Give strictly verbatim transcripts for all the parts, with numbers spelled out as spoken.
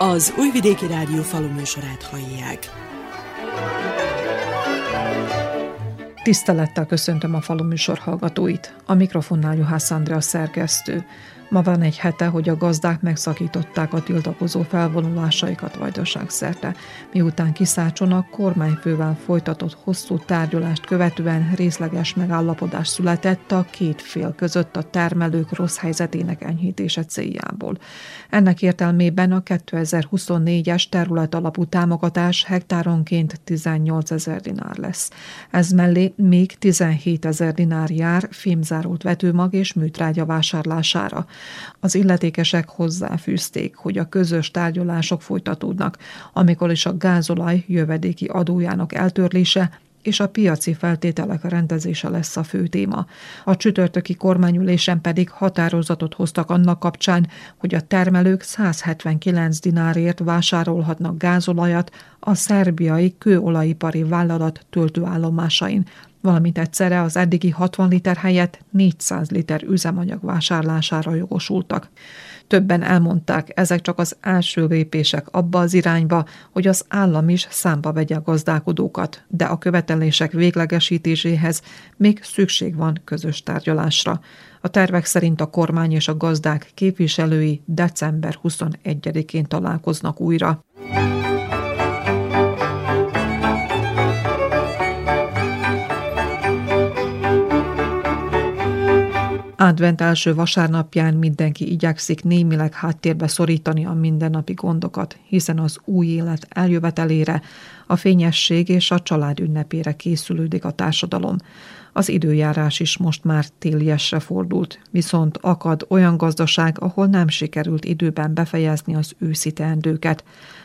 Az Újvidéki Rádió faluműsorát hallják. Tisztelettel köszöntöm a faluműsor hallgatóit. A mikrofonnál Juhász Andrea szerkesztő. Ma van egy hete, hogy a gazdák megszakították a tiltakozó felvonulásaikat vajdaságszerte, miután Kiszácson a kormányfővel folytatott hosszú tárgyalást követően részleges megállapodás született a két fél között a termelők rossz helyzetének enyhítése céljából. Ennek értelmében a kétezer-huszonnégyes területalapú támogatás hektáronként tizennyolcezer dinár lesz. Ez mellé még tizenhétezer dinár jár fémzárolt vetőmag és műtrágya vásárlására. Az illetékesek hozzáfűzték, hogy a közös tárgyalások folytatódnak, amikor is a gázolaj jövedéki adójának eltörlése és a piaci feltételek rendezése lesz a fő téma. A csütörtöki kormányülésen pedig határozatot hoztak annak kapcsán, hogy a termelők száz hetvenkilenc dinárért vásárolhatnak gázolajat a szerbiai kőolajipari vállalat töltőállomásain, valamint egyszerre az eddigi hatvan liter helyett négyszáz liter üzemanyag vásárlására jogosultak. Többen elmondták, ezek csak az első lépések abba az irányba, hogy az állam is számba vegye a gazdálkodókat, de a követelések véglegesítéséhez még szükség van közös tárgyalásra. A tervek szerint a kormány és a gazdák képviselői december huszonegyedikén találkoznak újra. Advent első vasárnapján mindenki igyekszik némileg háttérbe szorítani a mindennapi gondokat, hiszen az új élet eljövetelére, a fényesség és a család ünnepére készülődik a társadalom. Az időjárás is most már téliesre fordult, viszont akad olyan gazdaság, ahol nem sikerült időben befejezni az őszi teendőket.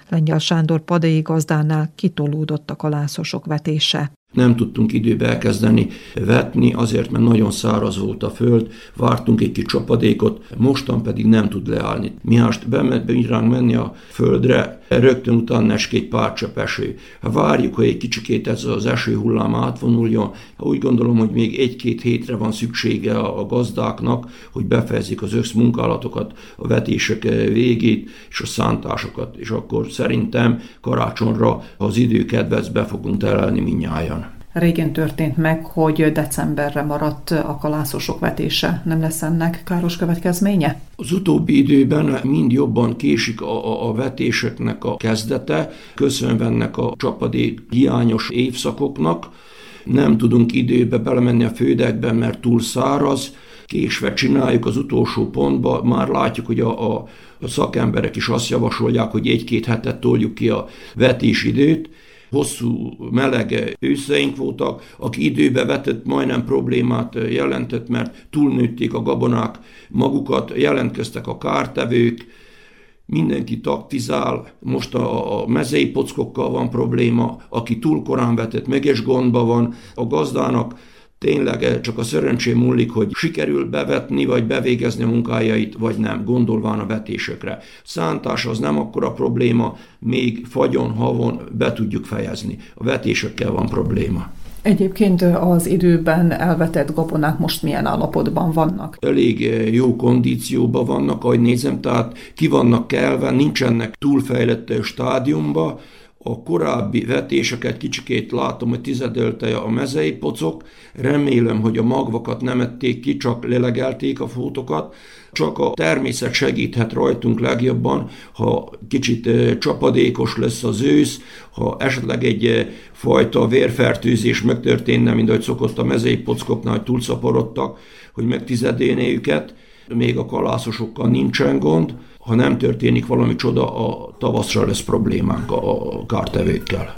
Lengyel Sándor padei gazdánál kitolódott a kalászosok vetése. Nem tudtunk időbe elkezdeni vetni, azért, mert nagyon száraz volt a föld, vártunk egy kis csapadékot, mostan pedig nem tud leállni. Mihást bemerünk menni a földre, rögtön utána esik egy pár csepp eső. Ha várjuk, hogy egy kicsikét ez az esőhullám átvonuljon, úgy gondolom, hogy még egy-két hétre van szüksége a gazdáknak, hogy befejezzék az összmunkálatokat, a vetések végét és a szántásokat. És akkor szerintem karácsonyra, ha az idő kedvez, be fogunk telelni mindnyájan. Régen történt meg, hogy decemberre maradt a kalászosok vetése. Nem lesz ennek káros következménye? Az utóbbi időben mind jobban késik a, a vetéseknek a kezdete, köszönve ennek a csapadék hiányos évszakoknak. Nem tudunk időbe belemenni a földekbe, mert túl száraz. Késve csináljuk az utolsó pontba, már látjuk, hogy a, a, a szakemberek is azt javasolják, hogy egy-két hetet toljuk ki a vetésidőt. Hosszú, meleg őszeink voltak, aki időbe vetett, majdnem problémát jelentett, mert túlnőtték a gabonák magukat, jelentkeztek a kártevők, mindenki taktizál, most a mezei pockokkal van probléma, aki túl korán vetett, meg is gondba van, a gazdának tényleg csak a szerencsém múlik, hogy sikerül bevetni, vagy bevégezni a munkájait, vagy nem, gondolván a vetésekre. Szántás az nem akkora probléma, még fagyon, havon be tudjuk fejezni. A vetésekkel van probléma. Egyébként az időben elvetett gabonák most milyen állapotban vannak? Elég jó kondícióban vannak, ahogy nézem, tehát ki vannak kelve, nincsenek túlfejlett stádiumban. A korábbi vetéseket kicsikét látom, hogy tizedelte a mezei pocok, remélem, hogy a magvakat nem ették ki, csak lelegelték a fótokat, csak a természet segíthet rajtunk legjobban, ha kicsit csapadékos lesz az ősz, ha esetleg egy fajta vérfertőzés megtörténne, mint ahogy szokott a mezei pockoknál, hogy túlszaporodtak, hogy megtizedélné őket, még a kalászosokkal nincsen gond. Ha nem történik valami csoda, a tavaszra lesz problémánk a kártevőkkel.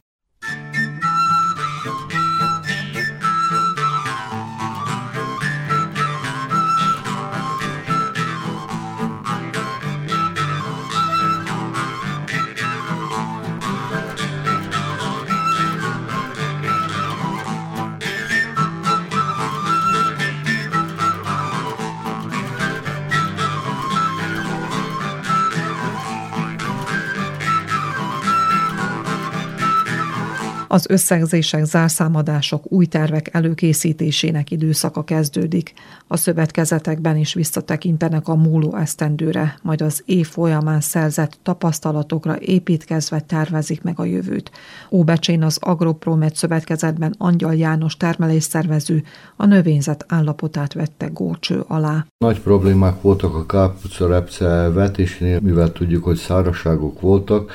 Az összegzések, zárszámadások, új tervek előkészítésének időszaka kezdődik. A szövetkezetekben is visszatekintenek a múló esztendőre, majd az év folyamán szerzett tapasztalatokra építkezve tervezik meg a jövőt. Óbecsén az Agropromet szövetkezetben Angyal János termelésszervező a növényzet állapotát vette górcső alá. Nagy problémák voltak a káposztarepce vetésnél, mivel tudjuk, hogy szárazságok voltak,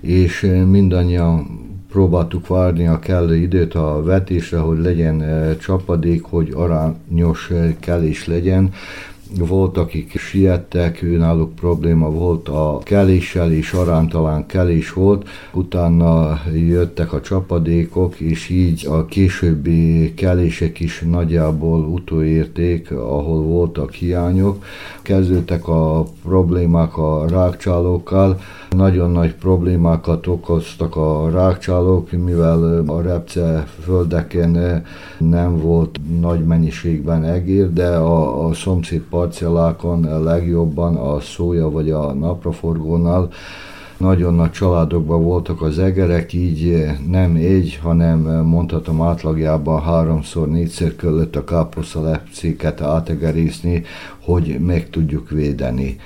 és mindannyian próbáltuk várni a kellő időt a vetésre, hogy legyen csapadék, hogy arányos kelés legyen. Volt, akik siettek, náluk probléma volt a keléssel, és aránytalan kelés volt. Utána jöttek a csapadékok, és így a későbbi kelések is nagyjából utolérték, ahol voltak hiányok. Kezdődtek a problémák a rágcsálókkal. Nagyon nagy problémákat okoztak a rágcsálók, mivel a repce földeken nem volt nagy mennyiségben egér, de a, a szomszéd parcellákon, legjobban a szója vagy a napraforgónál nagyon nagy családokban voltak az egerek, így nem egy, hanem mondhatom átlagában háromszor, négyszer kellett a káposztalepcéket átegerészni, hogy meg tudjuk védeni.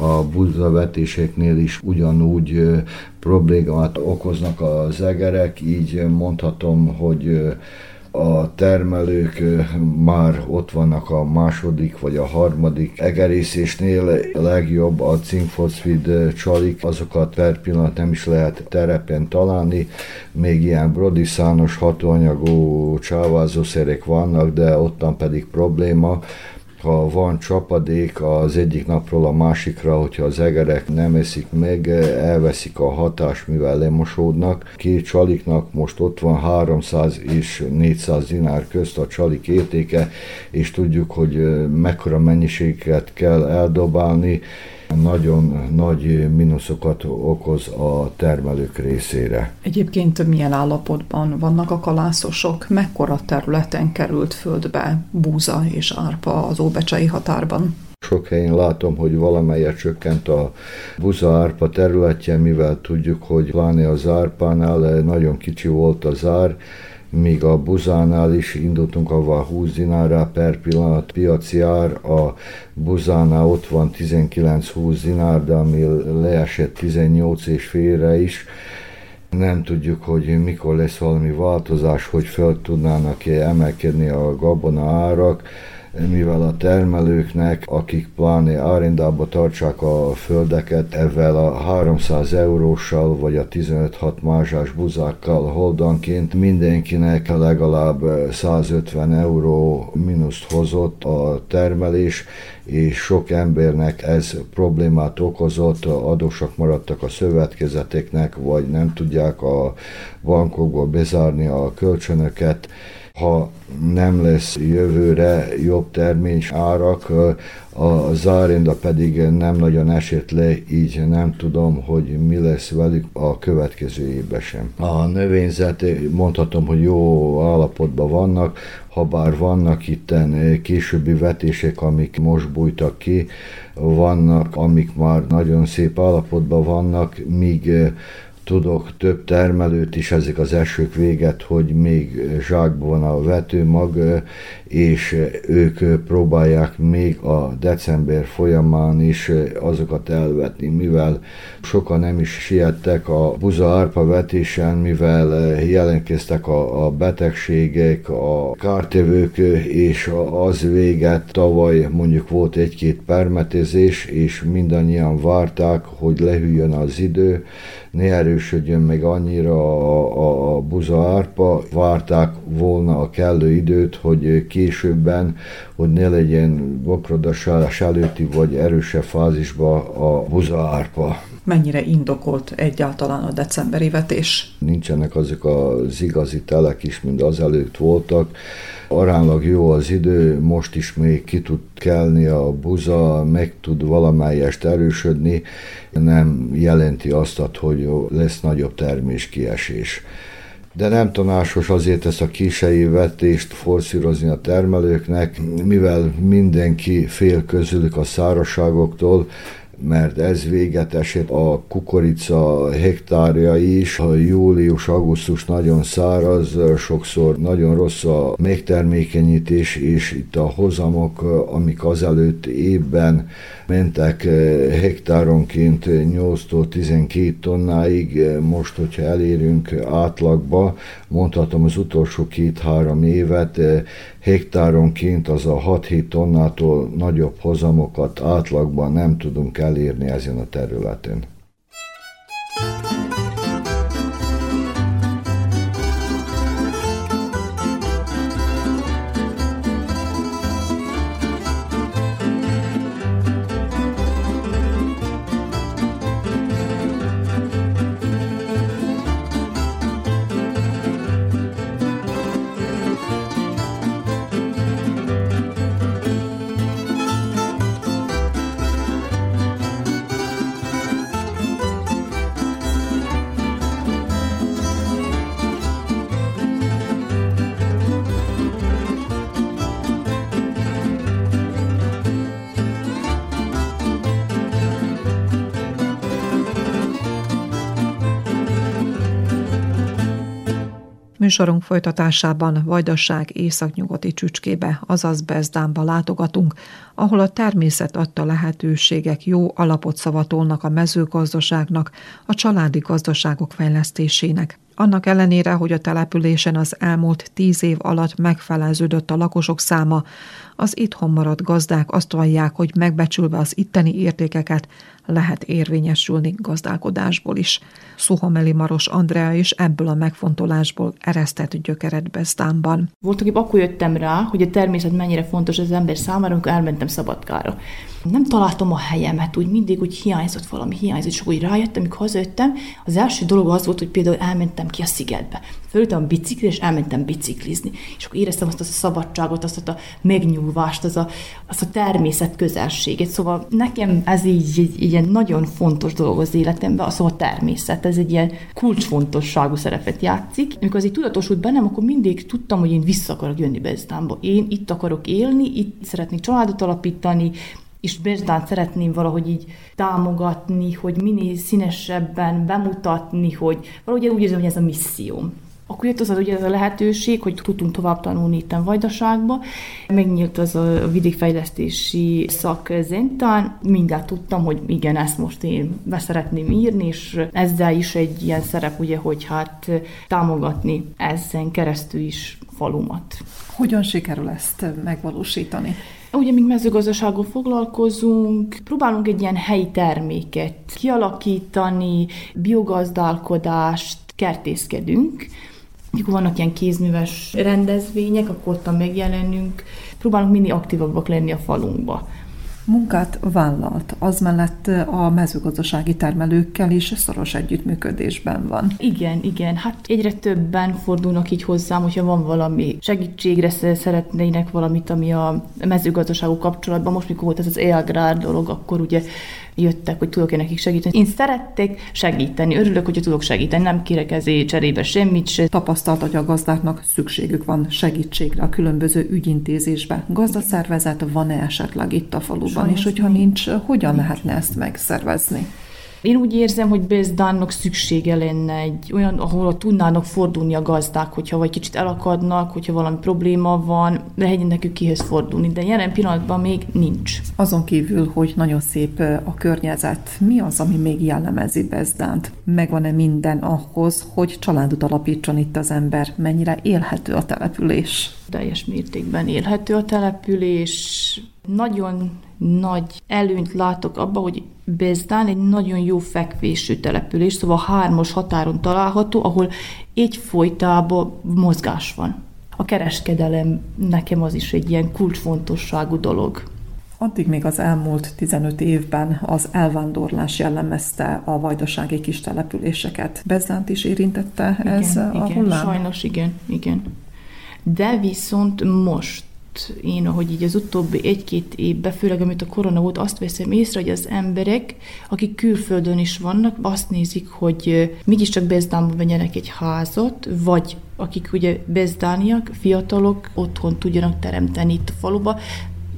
A buzdavetéseknél is ugyanúgy problémát okoznak az egerek, így mondhatom, hogy a termelők már ott vannak a második vagy a harmadik egerészésnél. Legjobb a cinkfoszfid csalik, azokat per pillanat nem is lehet terepen találni. Még ilyen brodiszános hatóanyagú csávázószerek vannak, de ottan pedig probléma. Ha van csapadék az egyik napról a másikra, hogyha az egerek nem eszik meg, elveszik a hatást, mivel lemosódnak. Két csaliknak most ott van háromszáz és négyszáz dinár közt a csalik értéke, és tudjuk, hogy mekkora mennyiséget kell eldobálni. Nagyon nagy mínuszokat okoz a termelők részére. Egyébként milyen állapotban vannak a kalászosok? Mekkora területen került földbe búza és árpa az óbecsei határban? Sok helyen látom, hogy valamelyet csökkent a buza-árpa területje, mivel tudjuk, hogy pláne az árpánál nagyon kicsi volt az ár, míg a buzánál is indultunk, avval húsz dinárra per pillanat piaci ár, a buzánál ott van tizenkilenc-húsz dinár, de ami leesett tizennyolc és félre is. Nem tudjuk, hogy mikor lesz valami változás, hogy fel tudnának emelkedni a gabona árak, mivel a termelőknek, akik pláne árendába tartsák a földeket, ezzel a háromszáz euróssal vagy a tizenöt-hat mázsás buzákkal holdanként mindenkinek legalább száz ötven euró mínuszt hozott a termelés, és sok embernek ez problémát okozott, adósak maradtak a szövetkezeteknek, vagy nem tudják a bankokba bezárni a kölcsönöket. Ha nem lesz jövőre jobb termés árak, az árenda pedig nem nagyon esett le, így nem tudom, hogy mi lesz velük a következő évben sem. A növényzet, mondhatom, hogy jó állapotban vannak, habár vannak itten későbbi vetések, amik most bújtak ki, vannak, amik már nagyon szép állapotban vannak, míg tudok több termelőt is ezek az esők véget, hogy még zsákban van a vetőmag, és ők próbálják még a december folyamán is azokat elvetni, mivel sokan nem is siettek a buza-árpa vetésen, mivel jelentkeztek a, a betegségek, a kártevők, és az véget tavaly mondjuk volt egy-két permetezés, és mindannyian várták, hogy lehűljön az idő, ne erősödjön meg annyira a, a, a buza-árpa, várták volna a kellő időt, hogy későbben, hogy ne legyen bokrodasás előtti vagy erősebb fázisban a buza-árpa. Mennyire indokolt egyáltalán a decemberi vetés? Nincsenek azok az igazi telek is, mint azelőtt voltak. Aránylag jó az idő, most is még ki tud kelni a buza, meg tud valamelyest erősödni, nem jelenti azt, hogy lesz nagyobb terméskiesés. De nem tanácsos azért ezt a kisei vetést forszírozni a termelőknek, mivel mindenki fél közülük a szárazságoktól, mert ez véget esett, a kukorica hektárja is, ha július-augusztus nagyon száraz, sokszor nagyon rossz a megtermékenyítés, és itt a hozamok, amik azelőtt évben mentek hektáronként nyolctól tizenkét tonnáig, most, hogyha elérünk átlagba, mondhatom az utolsó két-három évet, hektáronként az a hat-hét tonnától nagyobb hozamokat átlagban nem tudunk elérni ezen a területen. Műsorunk folytatásában Vajdaság északnyugati csücskébe, azaz Bezdánba látogatunk, ahol a természet adta lehetőségek jó alapot szavatolnak a mezőgazdaságnak, a családi gazdaságok fejlesztésének. Annak ellenére, hogy a településen az elmúlt tíz év alatt megfeleződött a lakosok száma, az itthon maradt gazdák azt vallják, hogy megbecsülve az itteni értékeket lehet érvényesülni gazdálkodásból is. Suhameli Maros Andrea is ebből a megfontolásból eresztett gyökeret Bezdánban. Voltaképp akkor jöttem rá, hogy a természet mennyire fontos az ember számára, amikor elmentem Szabadkára. Nem találtam a helyemet, úgy mindig úgy hiányzott valami, hiányzott, és úgy rájöttem, amikor hazajöttem, az első dolog az volt, hogy például elmentem ki a szigetbe. Fölültem a biciklire, és elmentem biciklizni. És akkor éreztem azt a szabadságot, azt a megnyúlvást, azt a, azt a természet közelségét. Szóval nekem ez így, így, így egy nagyon fontos dolog az életemben, szóval a természet, ez egy ilyen kulcsfontosságú szerepet játszik. Amikor az így tudatosult bennem, akkor mindig tudtam, hogy én vissza akarok jönni Bezdánba. Én itt akarok élni, itt szeretnék családot alapítani, és Bezdán szeretném valahogy így támogatni, hogy minél színesebben bemutatni, hogy valahogy úgy érzem, hogy ez a misszióm. Akkor jött az, az ugye ez a lehetőség, hogy tudtunk tovább tanulni itten Vajdaságba. Megnyílt az a vidékfejlesztési szakzentán, mindjárt tudtam, hogy igen, ezt most én beszeretném írni, és ezzel is egy ilyen szerep, ugye, hogy hát támogatni ezen keresztül is falumat. Hogyan sikerül ezt megvalósítani? Ugye, mint mezőgazdasággal foglalkozunk, próbálunk egy ilyen helyi terméket kialakítani, biogazdálkodást, kertészkedünk. Mikor vannak ilyen kézműves rendezvények, akkor ott megjelenünk, próbálunk minél aktívabbak lenni a falunkba. Munkát vállalt, az mellett a mezőgazdasági termelőkkel is szoros együttműködésben van. Igen, igen, hát egyre többen fordulnak így hozzám, hogyha van valami segítségre szeretnének valamit, ami a mezőgazdaságú kapcsolatban, most mikor volt ez az e-agrár dolog, akkor ugye jöttek, hogy tudok én nekik segíteni. Én szerették segíteni, örülök, hogyha tudok segíteni, nem kérek ezért cserébe semmit se. Tapasztalt, hogy a gazdáknak szükségük van segítségre a különböző ügyintézésben. Gazdaszervezet van-e esetleg itt a faluban? Sajnos, és hogyha nincs, hogyan nincs. Lehetne ezt megszervezni? Én úgy érzem, hogy Bezdánnak szüksége lenne egy olyan, ahol tudnának fordulni a gazdák, hogyha vagy kicsit elakadnak, hogyha valami probléma van, legyen nekük kihez fordulni, de jelen pillanatban még nincs. Azon kívül, hogy nagyon szép a környezet, mi az, ami még jellemezi Bezdánt? Megvan-e minden ahhoz, hogy családot alapítson itt az ember? Mennyire élhető a település? Teljes mértékben élhető a település. Nagyon nagy előnyt látok abban, hogy Bezdán egy nagyon jó fekvésű település, szóval hármas határon található, ahol egyfolytában mozgás van. A kereskedelem nekem az is egy ilyen kulcsfontosságú dolog. Addig még az elmúlt tizenöt évben az elvándorlás jellemezte a vajdasági kis településeket. Bezdánt is érintette igen, ez igen, a hullám? Sajnos igen, igen. De viszont most én, ahogy így az utóbbi egy-két évben, főleg amit a korona volt, azt veszem észre, hogy az emberek, akik külföldön is vannak, azt nézik, hogy mégiscsak Bezdánba venjenek egy házat, vagy akik ugye bezdániak, fiatalok otthon tudjanak teremteni itt a faluba,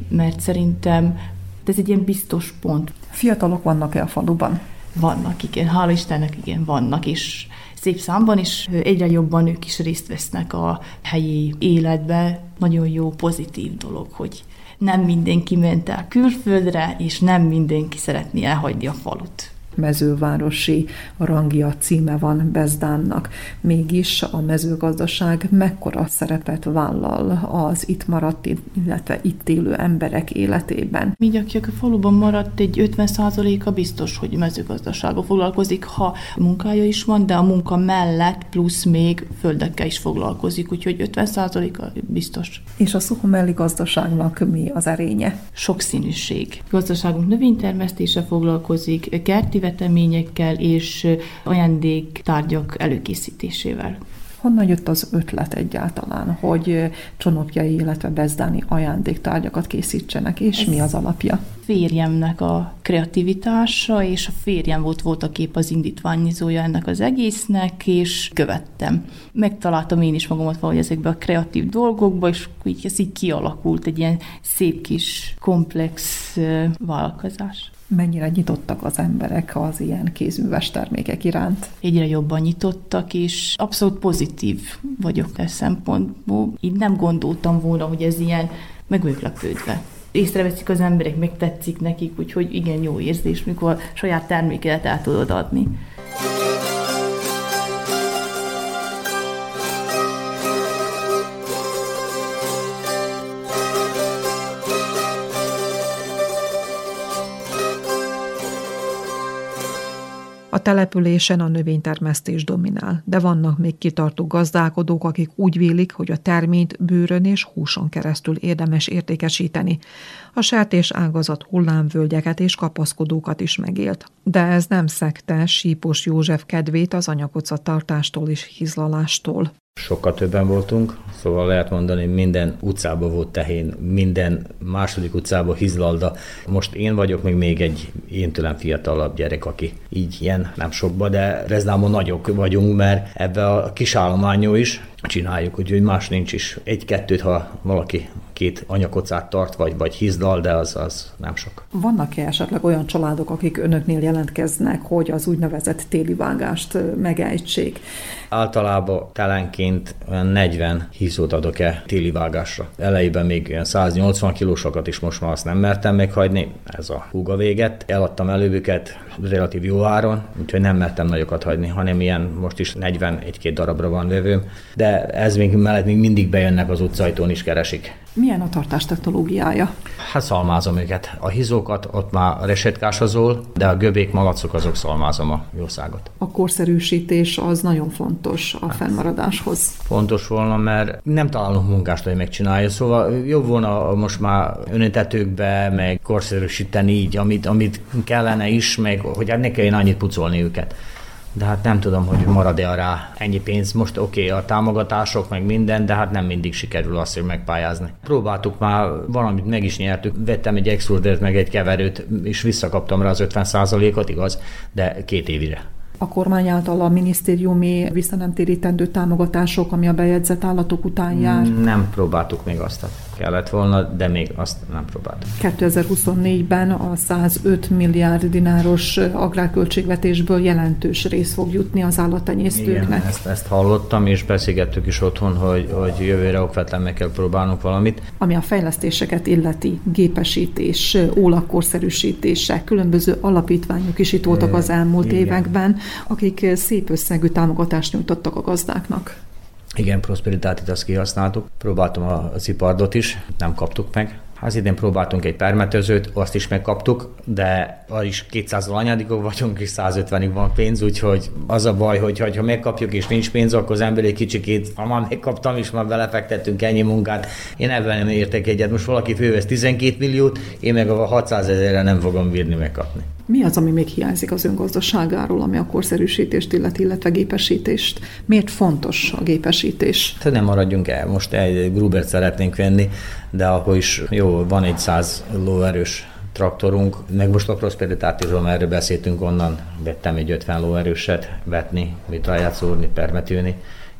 mert szerintem ez egy ilyen biztos pont. Fiatalok vannak-e a faluban? Vannak, igen. Hála Istennek, igen, vannak is. Szép számban is egyre jobban ők is részt vesznek a helyi életbe. Nagyon jó, pozitív dolog, hogy nem mindenki ment el külföldre, és nem mindenki szeretné elhagyni a falut. Mezővárosi rangja címe van Bezdánnak. Mégis a mezőgazdaság mekkora szerepet vállal az itt maradt, illetve itt élő emberek életében? Így, aki a faluban maradt, egy ötven százaléka biztos, hogy mezőgazdasággal foglalkozik, ha munkája is van, de a munka mellett plusz még földekkel is foglalkozik, úgyhogy ötven százaléka biztos. És a suhameli gazdaságnak mi az erénye? Sokszínűség. A gazdaságunk növénytermesztése foglalkozik, kerti veteményekkel és ajándéktárgyak előkészítésével. Honnan jött az ötlet egyáltalán, hogy csonopjai, illetve bezdáni ajándéktárgyakat készítsenek, és ez mi az alapja? Férjemnek a kreativitása, és a férjem volt voltaképp az indítványozója ennek az egésznek, és követtem. Megtaláltam én is magamat valahogy ezekbe a kreatív dolgokba, és így, ez így kialakult egy ilyen szép kis, komplex vállalkozás. Mennyire nyitottak az emberek az ilyen kézműves termékek iránt? Egyre jobban nyitottak, és abszolút pozitív vagyok e szempontból. Így nem gondoltam volna, hogy ez ilyen, meg vagyok lepődve. Észreveszik az emberek, meg tetszik nekik, úgyhogy igen, jó érzés, mikor saját terméket el tudod adni. A településen a növénytermesztés dominál, de vannak még kitartó gazdálkodók, akik úgy vélik, hogy a terményt bőrön és húson keresztül érdemes értékesíteni. A sertés ágazat hullámvölgyeket és kapaszkodókat is megélt. De ez nem szegte Sípos József kedvét az anyakoccatartástól és hizlalástól. Sokkal többen voltunk, szóval lehet mondani, minden utcában volt tehén, minden második utcában hizlalda. Most én vagyok, még még egy én tőlem fiatalabb gyerek, aki így ilyen, nem sokba, de Rezdámon nagyok vagyunk, mert ebbe a kis állományú is csináljuk, úgyhogy más nincs is. Egy-kettőt, ha valaki két anyakocát tart, vagy, vagy hizlal, de az, az nem sok. Vannak-e esetleg olyan családok, akik önöknél jelentkeznek, hogy az úgynevezett téli vágást megejtsék? Általában telenként olyan negyven hízót adok el téli vágásra. Elejében még olyan száznyolcvan kilósokat is, most már azt nem mertem még hagyni, ez a húga véget. Eladtam előbbüket relatív jó áron, úgyhogy nem mertem nagyokat hagyni, hanem ilyen most is negyven egy-két darabra van vevőm, de ez még mellett még mindig bejönnek az utcaitón is keresik. Milyen a tartás technológiája? Hát szalmázom őket. A hízókat ott már resetkásazol, de a göbék, malacok, azok szalmázom a jószágot. A korszerűsítés az nagyon fontos a fennmaradáshoz. Fontos volna, mert nem találunk munkást, hogy megcsinálja, szóval jobb volna most már öntetőkbe, meg korszerűsíteni így, amit, amit kellene is, meg hogy ne kelljen annyit pucolni őket. De hát nem tudom, hogy marad-e rá ennyi pénz. Most oké, okay, a támogatások, meg minden, de hát nem mindig sikerül azt, hogy megpályázni. Próbáltuk már, valamit meg is nyertük. Vettem egy extrudert, meg egy keverőt, és visszakaptam rá az ötven százalékot, igaz, de két évire. A kormány által a minisztériumi visszanemtérítendő támogatások, ami a bejegyzett állatok után jár? Nem próbáltuk még azt, kellett volna, de még azt nem próbáltuk. kétezer-huszonnégyben a százöt milliárd dináros agrárköltségvetésből jelentős rész fog jutni az állattenyésztőknek. Ezt, ezt hallottam, és beszélgettük is otthon, hogy, hogy jövőre okvetlen meg kell próbálnunk valamit. Ami a fejlesztéseket illeti, gépesítés, ólakkorszerűsítése, különböző alapítványok is itt voltak az elmúlt igen. években, akik szép összegű támogatást nyújtottak a gazdáknak. Igen, prosperitátit azt kihasználtuk. Próbáltam a cipardot is, nem kaptuk meg. Az idén próbáltunk egy permetezőt, azt is megkaptuk, de az is kétszáz alanyadikok vagyunk, és százötvenig van pénz, úgyhogy az a baj, hogy ha megkapjuk és nincs pénz, akkor az ember egy kicsikét, ha már megkaptam és már belefektettünk ennyi munkát, én ebben nem értek egyet. Most valaki fővesz tizenkét milliót, én meg a hatszáz ezerre nem fogom bírni megkapni. Mi az, ami még hiányzik az öngazdaságáról, ami a korszerűsítést illeti, illetve gépesítést? Miért fontos a gépesítés? Tehát nem maradjunk el, most egy grubert szeretnénk venni, de akkor is jó, van egy száz lóerős traktorunk, meg most a prosperitátisról erről beszéltünk, onnan vettem egy ötven lóerőset vetni, vitáját szórni, permetőni,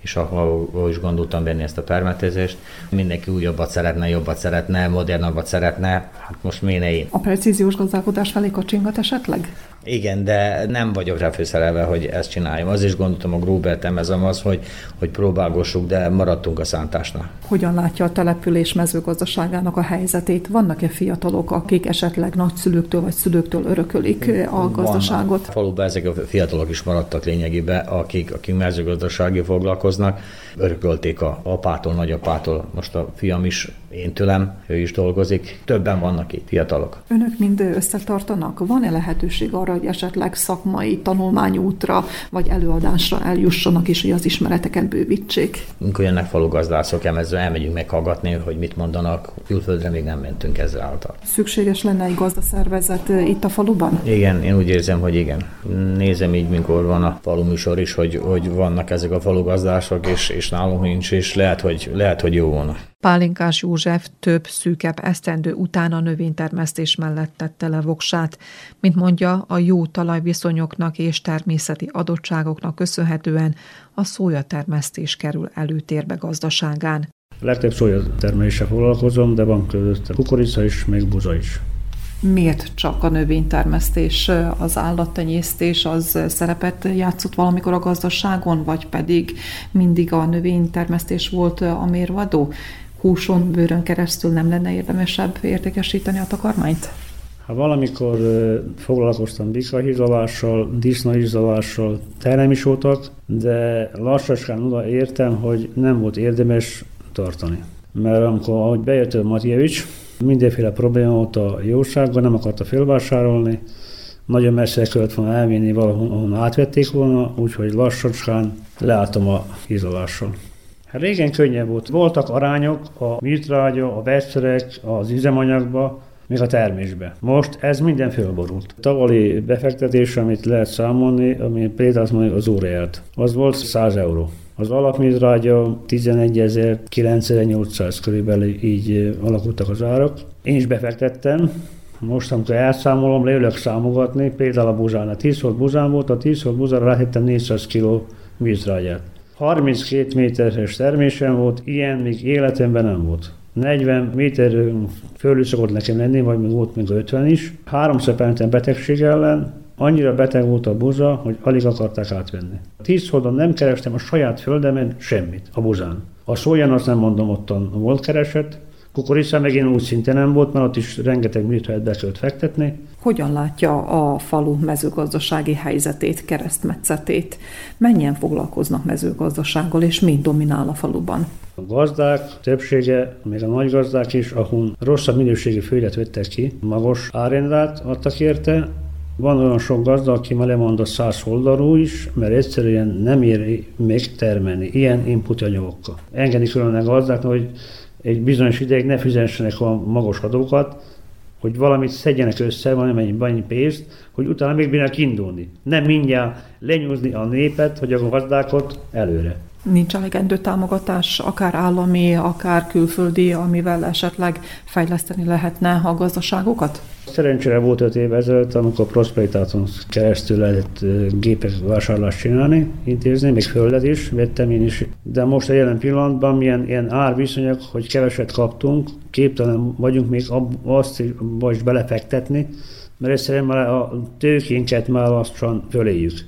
és ahol is gondoltam venni ezt a permetezést. Mindenki újabbat szeretne, jobbat szeretne, modernabbat szeretne, hát most miért ne én? A precíziós gazdálkodás felé kacsingat esetleg? Igen, de nem vagyok rá főszerelve, hogy ezt csináljam. Az is gondoltam, a Grubert emezem az, hogy, hogy próbálgossuk, de maradtunk a szántásnál. Hogyan látja a település mezőgazdaságának a helyzetét? Vannak-e fiatalok, akik esetleg nagyszülőktől vagy szülőktől örökölik a gazdaságot? Vannak. Faluban ezek a fiatalok is maradtak lényegében, akik, akik mezőgazdasági foglalkoznak. Örökölték a apától, nagyapától, most a fiam is, én tőlem, ő is dolgozik. Többen vannak itt fiatalok. Önök mind összetartanak? Van-e lehetőség arra, hogy esetleg szakmai tanulmányútra vagy előadásra eljussanak, és hogy az ismereteket bővítsék? Amikor jönnek falugazdászok, emezről elmegyünk meghallgatni, hogy mit mondanak. Külföldre még nem mentünk ezzel által. Szükséges lenne egy gazdaszervezet itt a faluban? Igen, én úgy érzem, hogy igen. Nézem így, mikor van a faluműsor is, hogy, hogy vannak ezek a falugazdások, és, és nálunk nincs, és lehet, hogy, lehet, hogy jó volna. Pálinkás József több szűkebb esztendő után a növénytermesztés mellett tette le voksát. Mint mondja, a jó talajviszonyoknak és természeti adottságoknak köszönhetően a szójatermesztés kerül előtérbe gazdaságán. Legtöbb szójatermeléssel foglalkozom, de van között kukorica is, még buza is. Miért csak a növénytermesztés, az állattenyésztés az szerepet játszott valamikor a gazdaságon, vagy pedig mindig a növénytermesztés volt a mérvadó? Húson, bőrön keresztül nem lenne érdemesebb értékesíteni a takarmányt? Ha valamikor foglalkoztam bikahízalással, disznahízalással, terem is voltak, de lassacskán oda értem, hogy nem volt érdemes tartani. Mert amikor, ahogy bejött a Matjevics, mindenféle probléma volt a jóságban, nem akarta fölvásárolni, nagyon messze kellett volna elvinni valahol, ahonnan átvették volna, úgyhogy lassacskán leálltam a hízalással. Hát régen könnyebb volt. Voltak arányok a műtrágya, a vegyszerek, az üzemanyagba, még a termésbe. Most ez minden fölborult. Tavalyi befektetés, amit lehet számolni, ami például mondjuk az óraért, az volt száz euró. Az alapműtrágya tizenegyezer-kilencszáznyolcszáz körülbelül, így alakultak az árak. Én is befektettem, most amikor elszámolom, leülök számogatni, például a buzánál tíz volt buzán volt, a tíz volt buzára rátettem négyszáz kiló műtrágyát. harminckét méteres termésem volt, ilyen még életemben nem volt. negyven méter fölül szokott nekem lenni, vagy még volt még ötven is. Háromszor pentem betegség ellen, annyira beteg volt a buza, hogy alig akarták átvenni. Tíz hónapon nem kerestem a saját földemen semmit, a buzán. A szóján azt nem mondom, ottan volt keresett, kukorica meg én úgy szinte nem volt, mert ott is rengeteg műtrágyát be kellett fektetni. Hogyan látja a falu mezőgazdasági helyzetét, keresztmetszetét? Mennyien foglalkoznak mezőgazdasággal, és mi dominál a faluban? A gazdák többsége, még a nagy gazdák is, ahol rosszabb minőségű földet vettek ki, magas árendát adtak érte. Van olyan sok gazda, aki már lemondott száz oldalról is, mert egyszerűen nem ér még termelni ilyen input anyagokkal. Engedni különben a gazdáknak, hogy egy bizonyos ideig ne fizessenek a magas adókat, hogy valamit szedjenek össze, valamennyi annyi pénzt, hogy utána még bírnak indulni. Nem mindjárt lenyúzni a népet, hogy a gazdákat előre. Nincs elegendő támogatás, akár állami, akár külföldi, amivel esetleg fejleszteni lehetne a gazdaságokat? Szerencsére volt öt év ezelőtt, amikor prosperitáton keresztül lehetett gépek vásárlást csinálni, intézni, még földet is, vettem én is. De most a jelen pillanatban milyen ilyen árviszonyok, hogy keveset kaptunk, képtelen vagyunk még azt is belefektetni, mert egyszerűen már a tőkénket már lassan föléjük.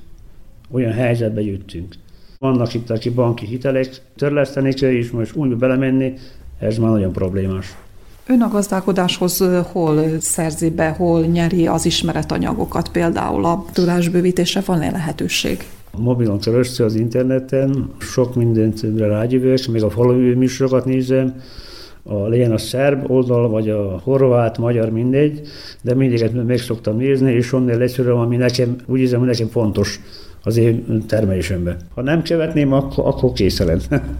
Olyan helyzetbe juttünk. Vannak itt, aki banki hitelek, törleszteni kell is, most úgy belemenni, ez már nagyon problémás. Ön a gazdálkodáshoz hol szerzi be, hol nyeri az ismeretanyagokat, például a tudásbővítésre van-e lehetőség? A mobilon keresztül, az interneten sok mindent rágyűvök, még a faluműsorokat nézem, a, legyen a szerb oldal, vagy a horvát, magyar, mindegy, de mindig meg szoktam nézni, és onnél leszűröm, ami nekem, úgy hiszem, hogy nekem fontos az én termelésemben. Ha nem követném, akkor, akkor készen lenne.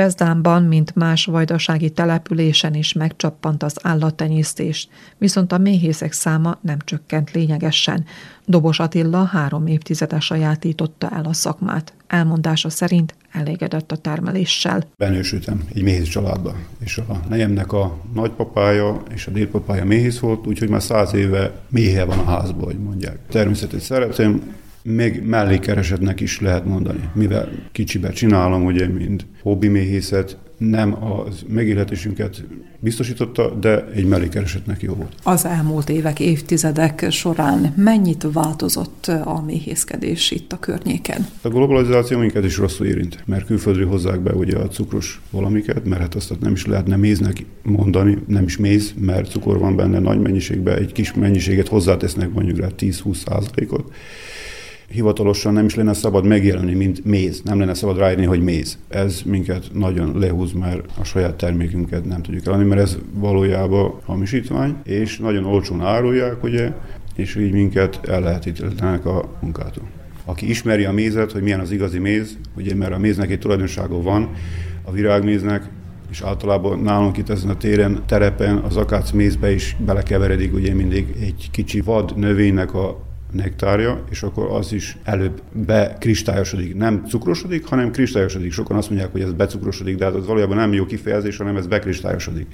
Bezdánban, mint más vajdasági településen is megcsappant az állattenyésztés, viszont a méhészek száma nem csökkent lényegesen. Dobos Attila három évtizede sajátította el a szakmát. Elmondása szerint elégedett a termeléssel. Benősültem egy méhész családba, és a nejemnek a nagypapája és a dédpapája méhész volt, úgyhogy már száz éve méhe van a házban, hogy mondják. Természetesen szeretem, még mellékeresetnek is lehet mondani, mivel kicsiben csinálom, ugye, mint hobbi méhészet, nem az megélhetésünket biztosította, de egy mellékeresetnek jó volt. Az elmúlt évek, évtizedek során mennyit változott a méhészkedés itt a környéken? A globalizáció minket is rosszul érint, mert külföldről hozzák be ugye a cukros valamiket, mert hát azt nem is lehetne méznek mondani, nem is méz, mert cukor van benne nagy mennyiségben, egy kis mennyiséget hozzátesznek mondjuk rá tíz-húsz százalékot. Hivatalosan nem is lenne szabad megjelenni, mint méz. Nem lenne szabad ráírni, hogy méz. Ez minket nagyon lehúz, mert a saját termékünket nem tudjuk eladni, mert ez valójában hamisítvány, és nagyon olcsón árulják, ugye, és így minket ellehetetlenítenek a munkától. Aki ismeri a mézet, hogy milyen az igazi méz, ugye, mert a méznek egy tulajdonsága van, a virágméznek, és általában nálunk itt ezen a téren, terepen, az akácmézbe is belekeveredik, ugye mindig egy kicsi vad növénynek a nektárja, és akkor az is előbb bekristályosodik. Nem cukrosodik, hanem kristályosodik. Sokan azt mondják, hogy ez becukrosodik, de az valójában nem jó kifejezés, hanem ez bekristályosodik.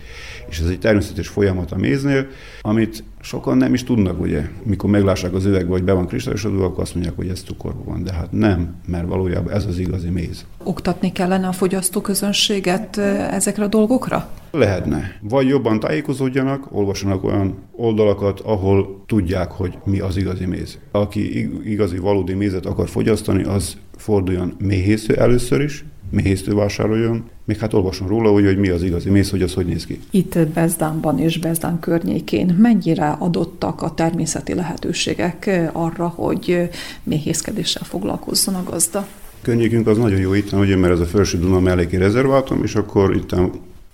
És ez egy természetes folyamat a méznél, amit sokan nem is tudnak, ugye. Mikor meglássák az üvegbe, hogy be van kristályosodva, akkor azt mondják, hogy ez cukorban van. De hát nem, mert valójában ez az igazi méz. Oktatni kellene a fogyasztóközönséget ezekre a dolgokra? Lehetne. Vagy jobban tájékozódjanak, olvassanak olyan oldalakat, ahol tudják, hogy mi az igazi méz. Aki igazi, valódi mézet akar fogyasztani, az forduljon méhésző először is, méhésztől vásároljon, még hát olvasson róla, hogy, hogy mi az igazi méz, hogy az hogy néz ki. Itt Bezdánban és Bezdán környékén mennyire adottak a természeti lehetőségek arra, hogy méhészkedéssel foglalkozzon a gazda? Környékünk az nagyon jó itt, ugye, mert ez a Felső Duna melléki rezervátum, és akkor itt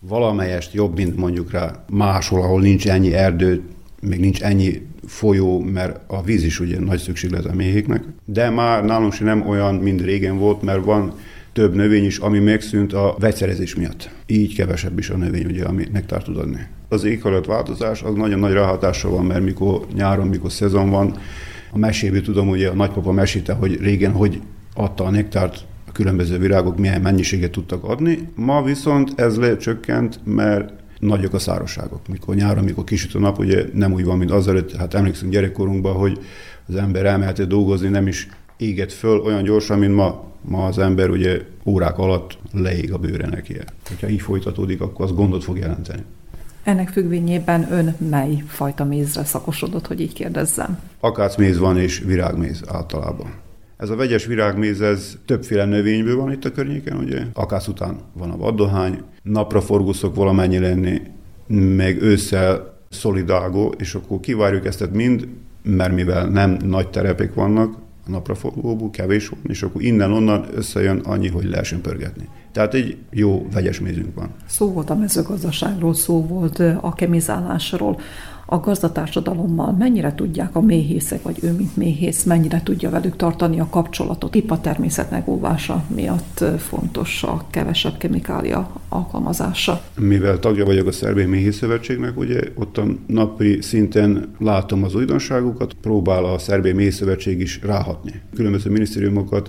valamelyest jobb, mint mondjuk rá máshol, ahol nincs ennyi erdő, még nincs ennyi folyó, mert a víz is ugye nagy szükséglet a méhéknek. De már nálunk sem nem olyan, mint régen volt, mert van több növény is, ami megszűnt a vegyszerezés miatt. Így kevesebb is a növény, ugye, ami nektár tud adni. Az éghajlatváltozás az nagyon nagy ráhatása van, mert mikor nyáron, mikor szezon van, a meséből tudom, ugye a nagypapa mesélte, hogy régen hogy adta a nektárt, a különböző virágok milyen mennyiséget tudtak adni. Ma viszont ez lecsökkent, mert nagyok a szárazságok. Mikor nyáron, mikor kisüt a nap, ugye nem úgy van, mint azelőtt, hát emlékszünk gyerekkorunkban, hogy az ember elmehetett dolgozni, nem is éget föl olyan gyorsan, mint ma. Ma az ember ugye órák alatt leég a bőre neki. Ha így folytatódik, akkor az gondot fog jelenteni. Ennek függvényében ön mely fajta mézre szakosodott, hogy így kérdezzem? Akácméz van és virágméz általában. Ez a vegyes virágméz, ez többféle növényből van itt a környéken, ugye? Akác után van a vaddohány, napraforgó szok valamennyi lenni, meg ősszel szolidágó, és akkor kivárjuk ezt mind, mert mivel nem nagy terepek vannak, a napraforgóból kevés van, és akkor innen-onnan összejön annyi, hogy lehessen pörgetni. Tehát egy jó vegyes mézünk van. Szó volt a mezőgazdaságról, szó volt a kemizálásról. A gazdatársadalommal mennyire tudják a méhészek, vagy ő, mint méhész, mennyire tudja velük tartani a kapcsolatot? Épp a természet megóvása miatt fontos a kevesebb kemikália alkalmazása. Mivel tagja vagyok a Szerbély Méhészszövetségnek, ugye ott a napi szinten látom az újdonságokat, próbál a Szerbély Méhészszövetség is ráhatni. Különböző minisztériumokat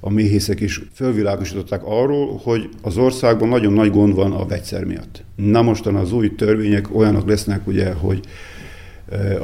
a méhészek is felvilágosították arról, hogy az országban nagyon nagy gond van a vegyszer miatt. Na mostan az új törvények olyanok lesznek, ugye, hogy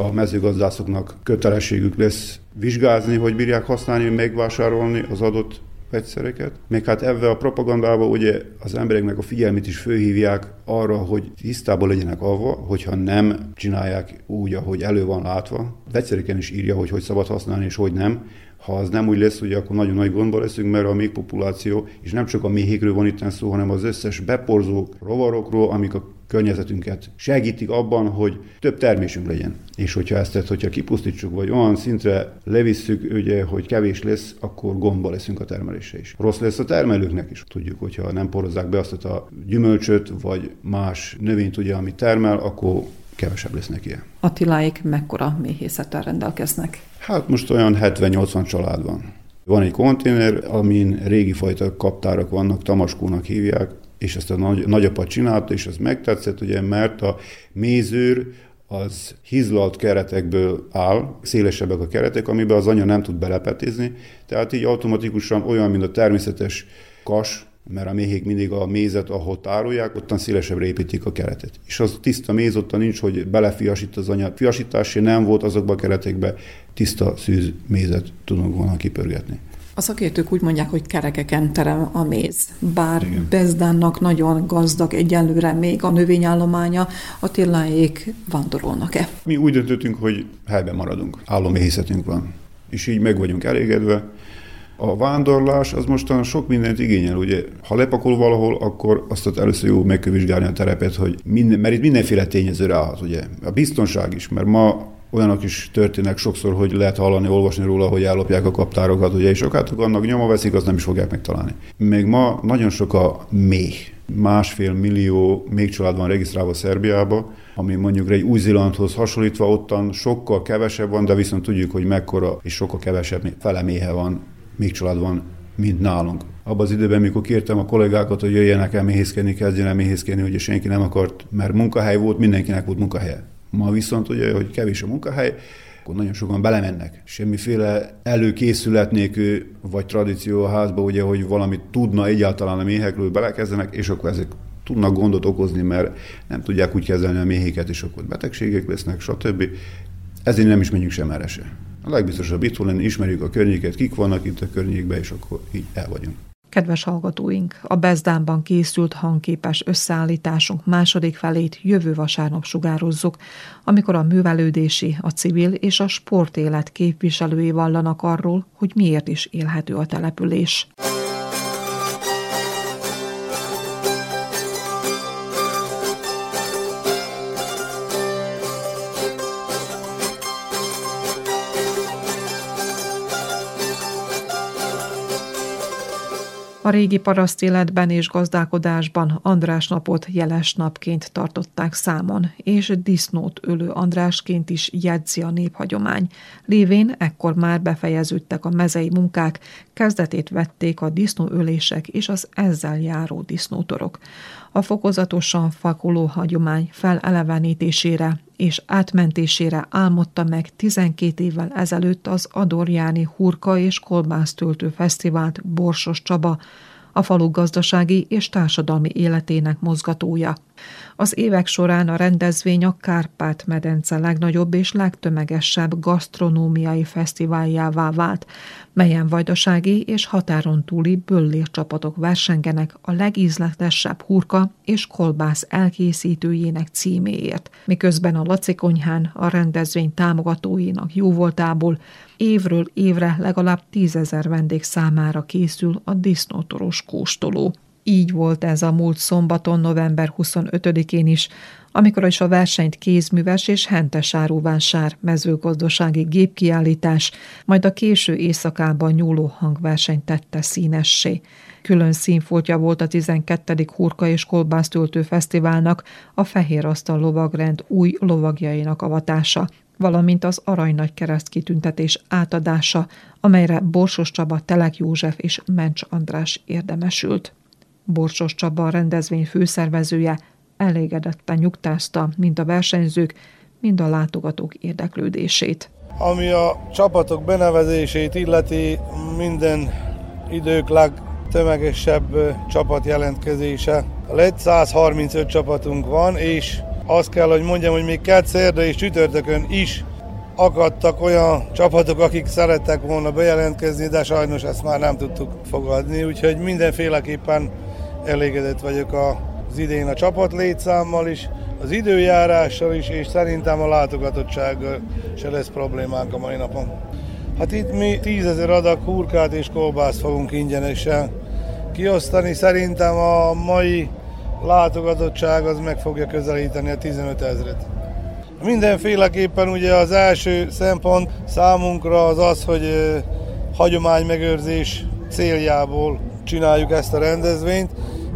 a mezőgazdászoknak kötelességük lesz vizsgázni, hogy bírják használni, megvásárolni az adott vegyszereket. Még hát ebben a propagandában ugye az embereknek a figyelmét is fölhívják arra, hogy tisztában legyenek avval, hogyha nem csinálják úgy, ahogy elő van látva. Vegyszereken is írja, hogy hogy szabad használni és hogy nem. Ha az nem úgy lesz, ugye, akkor nagyon nagy gondba leszünk, mert a méhpopuláció, és nem csak a méhékről van itt szó, hanem az összes beporzó rovarokról, amik a környezetünket segítik abban, hogy több termésünk legyen. És hogyha ezt tehát, hogyha kipusztítsuk, vagy olyan szintre levisszük, ugye, hogy kevés lesz, akkor gondba leszünk a termelésre is. Rossz lesz a termelőknek is. Tudjuk, hogyha nem porozzák be azt a gyümölcsöt, vagy más növényt, ugye, ami termel, akkor kevesebb lesz neki. Attiláik mekkora méhészettel rendelkeznek? Hát most olyan hetven-nyolcvan család van. Van egy konténer, amin régi fajta kaptárak vannak, tamaskónak hívják, és azt a nagy, nagyapa csinálta, és az megtetszett, ugye, mert a mézőr az hízlalt keretekből áll, szélesebbek a keretek, amiben az anya nem tud belepetézni, tehát így automatikusan olyan, mint a természetes kas, mert a méhék mindig a mézet, ahol tárolják, ottan szélesebbre építik a keretet. És az tiszta méz, ottan nincs, hogy belefiasít az anya. Fiasítási nem volt azokban a keretekben, tiszta szűz mézet tudunk volna kipörgetni. A szakértők úgy mondják, hogy kerekeken terem a méz. Bár igen. Bezdánnak nagyon gazdag egyelőre még a növényállománya, a tilláék vándorolnak-e? Mi úgy döntöttünk, hogy helyben maradunk, állóméhészetünk van, és így meg vagyunk elégedve. A vándorlás az mostan sok mindent igényel, ugye, ha lepakol valahol, akkor azt először jó meg kell vizsgálni a terepet, hogy minden, mert itt mindenféle tényező ráhat, ugye. A biztonság is, mert ma olyanok is történnek sokszor, hogy lehet hallani, olvasni róla, hogy ellopják a kaptárokat, ugye, és sokátok annak nyoma veszik, azt nem is fogják megtalálni. Még ma nagyon sok a méh. Másfél millió méh család van regisztrálva Szerbiába, ami mondjuk egy Új-Zélandhoz hasonlítva ottan sokkal kevesebb van, de viszont tudjuk, hogy mekkora és sokkal kevesebb fele méhe van. Még család van, mint nálunk. Abban az időben, mikor kértem a kollégákat, hogy jöjjenek el méhészkedni, kezdjen el méhészkedni, ugye senki nem akart, mert munkahely volt, mindenkinek volt munkahelye. Ma viszont ugye, hogy kevés a munkahely, akkor nagyon sokan belemennek. Semmiféle előkészület nélkül, vagy tradíció a házba, ugye, hogy valamit tudna egyáltalán a méhekről, belekezdenek, és akkor ezek tudnak gondot okozni, mert nem tudják úgy kezelni a méhéket, és akkor betegségek lesznek, stb. Ezért nem is menjünk sem erre se. A legbiztosabb itt lenni, ismerjük a környéket, kik vannak itt a környékben, és akkor így el vagyunk. Kedves hallgatóink, a Bezdánban készült hangképes összeállításunk második felét jövő vasárnap sugározzuk, amikor a művelődési, a civil és a sportélet képviselői vallanak arról, hogy miért is élhető a település. A régi parasztéletben és gazdálkodásban András napot jeles napként tartották számon, és disznót ölő Andrásként is jegyzi a néphagyomány. Lévén ekkor már befejeződtek a mezei munkák, kezdetét vették a disznóölések és az ezzel járó disznótorok. A fokozatosan fakuló hagyomány felelevenítésére és átmentésére álmodta meg tizenkét évvel ezelőtt az Adorjáni Hurka és Kolbásztöltő Fesztivált Borsos Csaba, a falu gazdasági és társadalmi életének mozgatója. Az évek során a rendezvény a Kárpát-medence legnagyobb és legtömegesebb gasztronómiai fesztiváljává vált, melyen vajdasági és határon túli böllércsapatok versengenek a legízletesebb hurka és kolbász elkészítőjének címéért, miközben a Laci konyhán a rendezvény támogatóinak jóvoltából évről évre legalább tízezer vendég számára készül a disznótoros kóstoló. Így volt ez a múlt szombaton, november huszonötödikén is, amikor is a versenyt kézműves és hentes áruvásár, mezőgazdasági gépkiállítás, majd a késő éjszakában nyúló hangverseny tette színessé. Külön színfoltja volt a tizenkettedik Hurka és Kolbásztöltő Fesztiválnak a Fehér Asztal Lovagrend új lovagjainak avatása, valamint az Aranynagy Kereszt kitüntetés átadása, amelyre Borsos Csaba, Telek József és Mencs András érdemesült. Borsos Csaba, a rendezvény főszervezője, elégedetten nyugtázta mind a versenyzők, mind a látogatók érdeklődését. Ami a csapatok benevezését illeti, minden idők legtömegesebb csapat jelentkezése lett. száz harmincöt csapatunk van, és azt kell, hogy mondjam, hogy még kedd, szerda és csütörtökön is akadtak olyan csapatok, akik szerettek volna bejelentkezni, de sajnos ezt már nem tudtuk fogadni, úgyhogy mindenféleképpen elégedett vagyok az idén a csapat létszámmal is, az időjárással is, és szerintem a látogatottsággal se lesz problémánk a mai napon. Hát itt mi tízezer adag hurkát és kolbászt fogunk ingyenesen kiosztani, szerintem a mai látogatottság az meg fogja közelíteni a tizenöt ezret. Mindenféleképpen ugye az első szempont számunkra az az, hogy hagyománymegőrzés céljából csináljuk ezt a rendezvényt,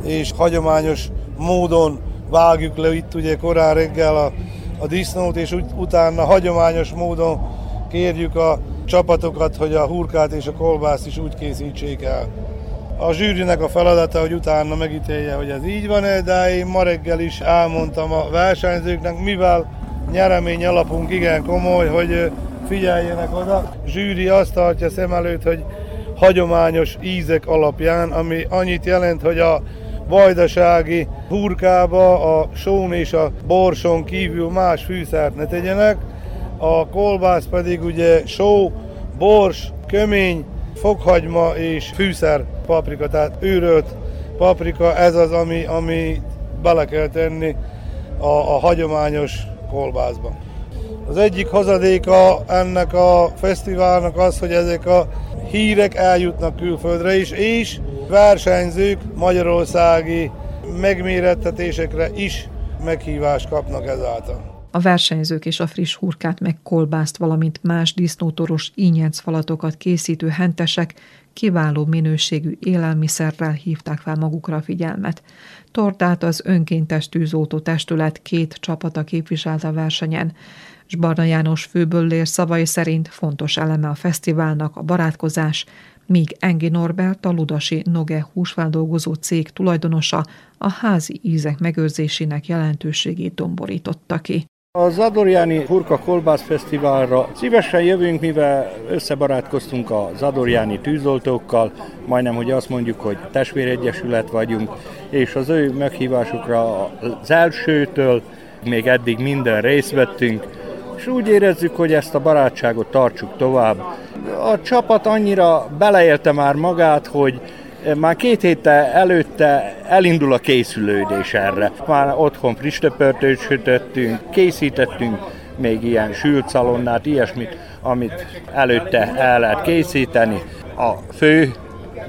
és hagyományos módon vágjuk le itt ugye korán reggel a, a disznót, és ut- utána hagyományos módon kérjük a csapatokat, hogy a hurkát és a kolbászt is úgy készítsék el. A zsűrinek a feladata, hogy utána megítélje, hogy ez így van-e, de én ma reggel is elmondtam a versenyzőknek, mivel nyeremény alapunk igen komoly, hogy figyeljenek oda. A zsűri azt tartja szem előtt, hogy hagyományos ízek alapján, ami annyit jelent, hogy a vajdasági hurkába a són és a borson kívül más fűszert ne tegyenek, a kolbász pedig ugye só, bors, kömény, fokhagyma és fűszer paprika, tehát őrölt paprika, ez az, ami, ami bele kell tenni a, a hagyományos kolbászba. Az egyik hozadéka ennek a fesztiválnak az, hogy ezek a hírek eljutnak külföldre is, és versenyzők magyarországi megmérettetésekre is meghívást kapnak ezáltal. A versenyzők és a friss hurkát meg kolbászt, valamint más disznótoros ínyencfalatokat készítő hentesek kiváló minőségű élelmiszerrel hívták fel magukra a figyelmet. Tordát az önkéntes tűzoltó testület két csapata képviselt a versenyen. S Barna János főböllér szavai szerint fontos eleme a fesztiválnak a barátkozás, míg Engi Norbert, a Ludasi Noge húsfeldolgozó cég tulajdonosa a házi ízek megőrzésének jelentőségét domborította ki. Az Adorjáni Hurka Kolbász Fesztiválra szívesen jövünk, mivel összebarátkoztunk az adorjáni tűzoltókkal, majdnem, hogy azt mondjuk, hogy testvéregyesület vagyunk, és az ő meghívásukra az elsőtől még eddig minden részt vettünk, és úgy érezzük, hogy ezt a barátságot tartsuk tovább. A csapat annyira beleélte már magát, hogy már két héttel előtte elindul a készülődés erre. Már otthon friss töpörtőt sütöttünk, készítettünk még ilyen sült szalonnát, ilyesmit, amit előtte el lehet készíteni. A fő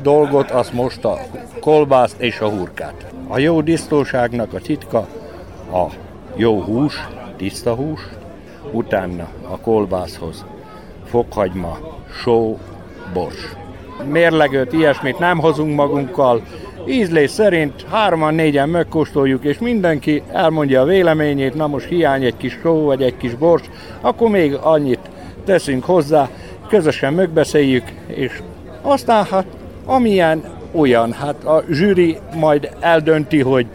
dolgot az most a kolbászt és a hurkát. A jó disznóságnak a titka a jó hús, tiszta hús, utána a kolbászhoz fokhagyma, só, bors. Mérlegőt, ilyesmit nem hozunk magunkkal. Ízlés szerint hárman, négyen megkóstoljuk, és mindenki elmondja a véleményét, na most hiány egy kis só vagy egy kis bors, akkor még annyit teszünk hozzá, közösen megbeszéljük, és aztán hát amilyen olyan, hát a zsűri majd eldönti, hogy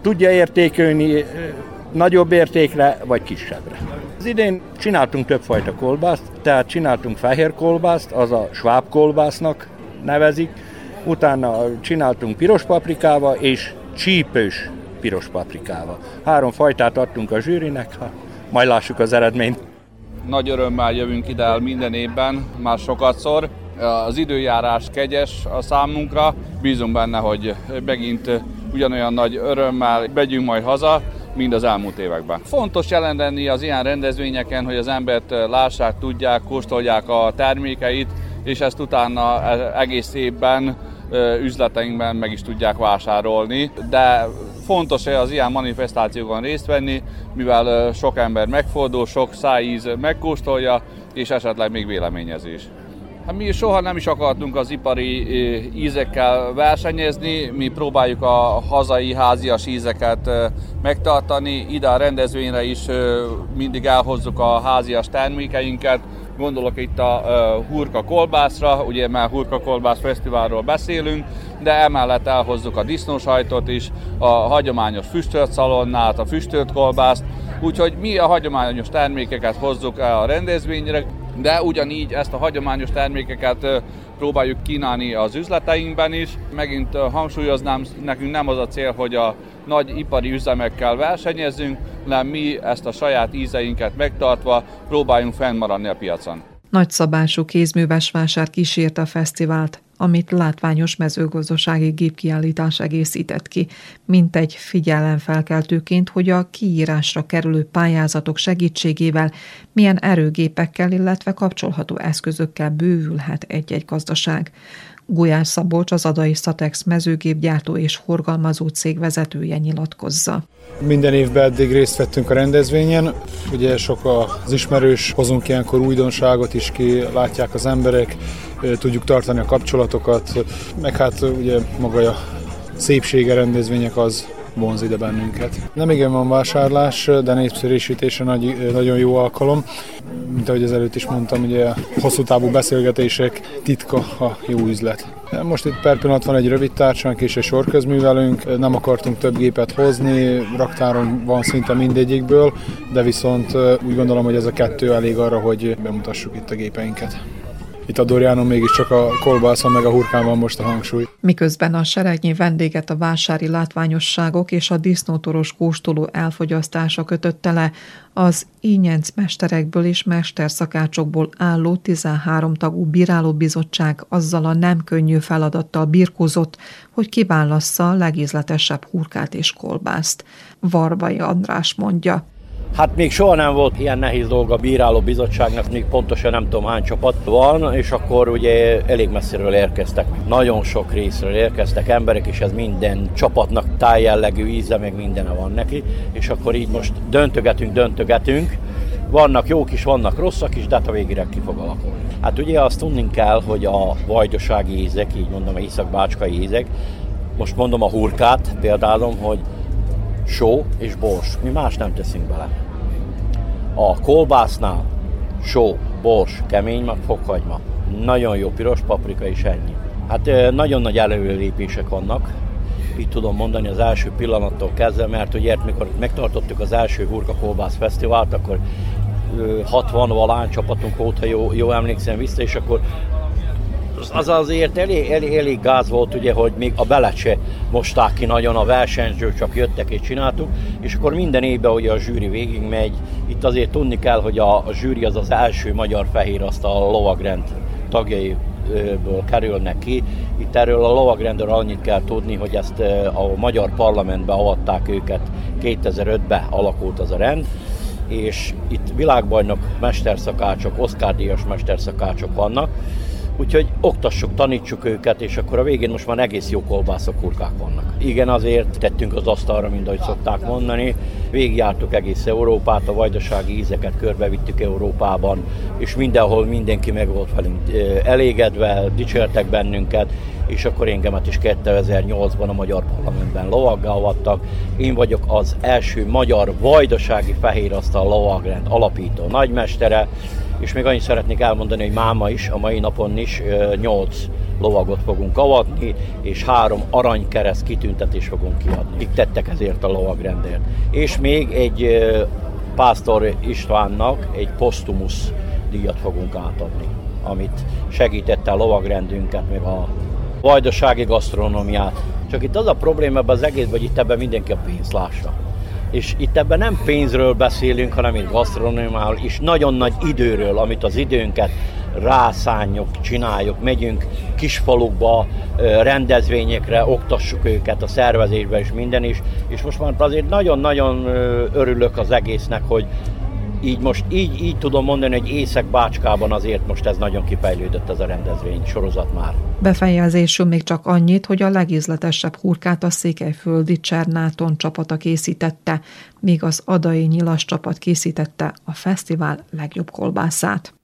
tudja értékelni nagyobb értékre, vagy kisebbre. Az idén csináltunk többfajta kolbászt, tehát csináltunk fehér kolbászt, az a sváb kolbásznak nevezik, utána csináltunk piros paprikával és csípős piros paprikával. Három fajtát adtunk a zsűrinek, ha majd lássuk az eredményt. Nagy örömmel jövünk ide el minden évben, már sokatszor. Az időjárás kegyes a számunkra, bízunk benne, hogy megint ugyanolyan nagy örömmel megyünk majd haza, mind az elmúlt években. Fontos jelen lenni az ilyen rendezvényeken, hogy az embert lássák, tudják, kóstolják a termékeit, és ezt utána egész évben üzleteinkben meg is tudják vásárolni. De fontos az ilyen manifestációkon részt venni, mivel sok ember megfordul, sok szájíz megkóstolja, és esetleg még véleményezi is. Mi soha nem is akartunk az ipari ízekkel versenyezni, mi próbáljuk a hazai házias ízeket megtartani, ide a rendezvényre is mindig elhozzuk a házias termékeinket, gondolok itt a hurka kolbászra, ugye már hurka kolbász fesztiválról beszélünk, de emellett elhozzuk a disznósajtot is, a hagyományos füstölt szalonnát, a füstölt kolbászt, úgyhogy mi a hagyományos termékeket hozzuk el a rendezvényre, de ugyanígy ezt a hagyományos termékeket próbáljuk kínálni az üzleteinkben is. Megint hangsúlyoznám, nekünk nem az a cél, hogy a nagy ipari üzemekkel versenyezzünk, hanem mi ezt a saját ízeinket megtartva próbáljunk fennmaradni a piacon. Nagyszabású kézműves vásár kísérte a fesztivált, amit látványos mezőgazdasági gépkiállítás egészített ki, mintegy figyelemfelkeltőként, hogy a kiírásra kerülő pályázatok segítségével milyen erőgépekkel, illetve kapcsolható eszközökkel bővülhet egy-egy gazdaság. Gulyán Szabolcs, az Adai Szatex mezőgépgyártó és horgalmazó cég vezetője nyilatkozza. Minden évben eddig részt vettünk a rendezvényen. Ugye sok az ismerős, hozunk ilyenkor újdonságot is ki, látják az emberek, tudjuk tartani a kapcsolatokat, meg hát ugye maga a szépsége rendezvények az, vonz ide bennünket. Nem igen van vásárlás, de népszerűsítésre nagy, nagyon jó alkalom. Mint ahogy ezelőtt is mondtam, ugye a hosszú távú beszélgetések titka a jó üzlet. Most itt per pillanat van egy rövid tárcsánk és egy sorközművelünk, nem akartunk több gépet hozni, raktáron van szinte mindegyikből, de viszont úgy gondolom, hogy ez a kettő elég arra, hogy bemutassuk itt a gépeinket. Itt Adorjánon mégiscsak a kolbászon meg a hurkán van most a hangsúly. Miközben a seregnyi vendéget a vásári látványosságok és a disznótoros kóstoló elfogyasztása kötötte le, az ínyenc mesterekből és mesterszakácsokból álló tizenhárom tagú bírálóbizottság azzal a nem könnyű feladattal birkózott, hogy kiválassza a legízletesebb hurkát és kolbászt. Varbai András mondja. Hát még soha nem volt ilyen nehéz dolga a bíráló bizottságnak, még pontosan nem tudom hány csapat van, és akkor ugye elég messziről érkeztek, nagyon sok részről érkeztek emberek, és ez minden csapatnak tájjellegű íze, meg mindene van neki, és akkor így most döntögetünk, döntögetünk, vannak jók is, vannak rosszak is, de hát a végére ki fog alakulni. Hát ugye azt tudni kell, hogy a vajdasági ízek, így mondom, a észak-bácskai ízek, most mondom a hurkát, például, hogy só és bors. Mi más nem teszünk bele. A kolbásznál só, bors, kemény mag, fokhagyma. Nagyon jó piros paprika és ennyi. Hát nagyon nagy előrelépések vannak. Így tudom mondani az első pillanattól kezdve, mert ugye mikor megtartottuk az első Hurka Kolbász Fesztivált, akkor hatvan-valány csapatunk volt, ha jó, jó emlékszem vissza, és akkor az azért elég, elég, elég gáz volt, ugye, hogy még a belet se mosták ki nagyon a versenyzők, csak jöttek és csináltuk, és akkor minden évben ugye a zsűri végig megy. Itt azért tudni kell, hogy a, a zsűri az az első magyar Fehér Asztal Lovagrend tagjaiből kerülnek ki. Itt erről a lovagrendről annyit kell tudni, hogy ezt a magyar parlamentbe avatták őket, kétezer-ötben alakult az a rend, és itt világbajnok mesterszakácsok, Oscar-díjas mesterszakácsok vannak, úgyhogy oktassuk, tanítsuk őket, és akkor a végén most már egész jó kolbászok, hurkák vannak. Igen, azért tettünk az asztalra, mint ahogy szokták mondani. Végigjártuk egész Európát, a vajdasági ízeket körbevittük Európában, és mindenhol mindenki meg volt velünk elégedve, dicsértek bennünket, és akkor engemet is kétezer-nyolcban a magyar parlamentben lovaggá avattak. Én vagyok az első magyar vajdasági Fehér Asztal Lovagrend alapító nagymestere, és még annyit szeretnék elmondani, hogy máma is, a mai napon is nyolc lovagot fogunk avatni, és három Aranynagy Kereszt kitüntetést fogunk kiadni. Itt tettek ezért a lovagrendért. És még egy Pásztor Istvánnak egy posztumusz díjat fogunk átadni, amit segítette a lovagrendünket, meg a vajdasági gasztronómiát. Csak itt az a probléma ebben az egészben, hogy itt ebben mindenki a pénzt lássa. És itt ebben nem pénzről beszélünk, hanem itt gasztronómiáról, és nagyon nagy időről, amit az időnket rászánjuk, csináljuk, megyünk kisfalukba, rendezvényekre, oktassuk őket a szervezésbe és minden is. És most már azért nagyon-nagyon örülök az egésznek, hogy így most így, így tudom mondani, hogy Észak-Bácskában azért most ez nagyon kifejlődött ez a rendezvény sorozat már. Befejezésül még csak annyit, hogy a legízletesebb hurkát a Székelyföldi Csernáton csapata készítette, míg az adai nyilas csapat készítette a fesztivál legjobb kolbászát.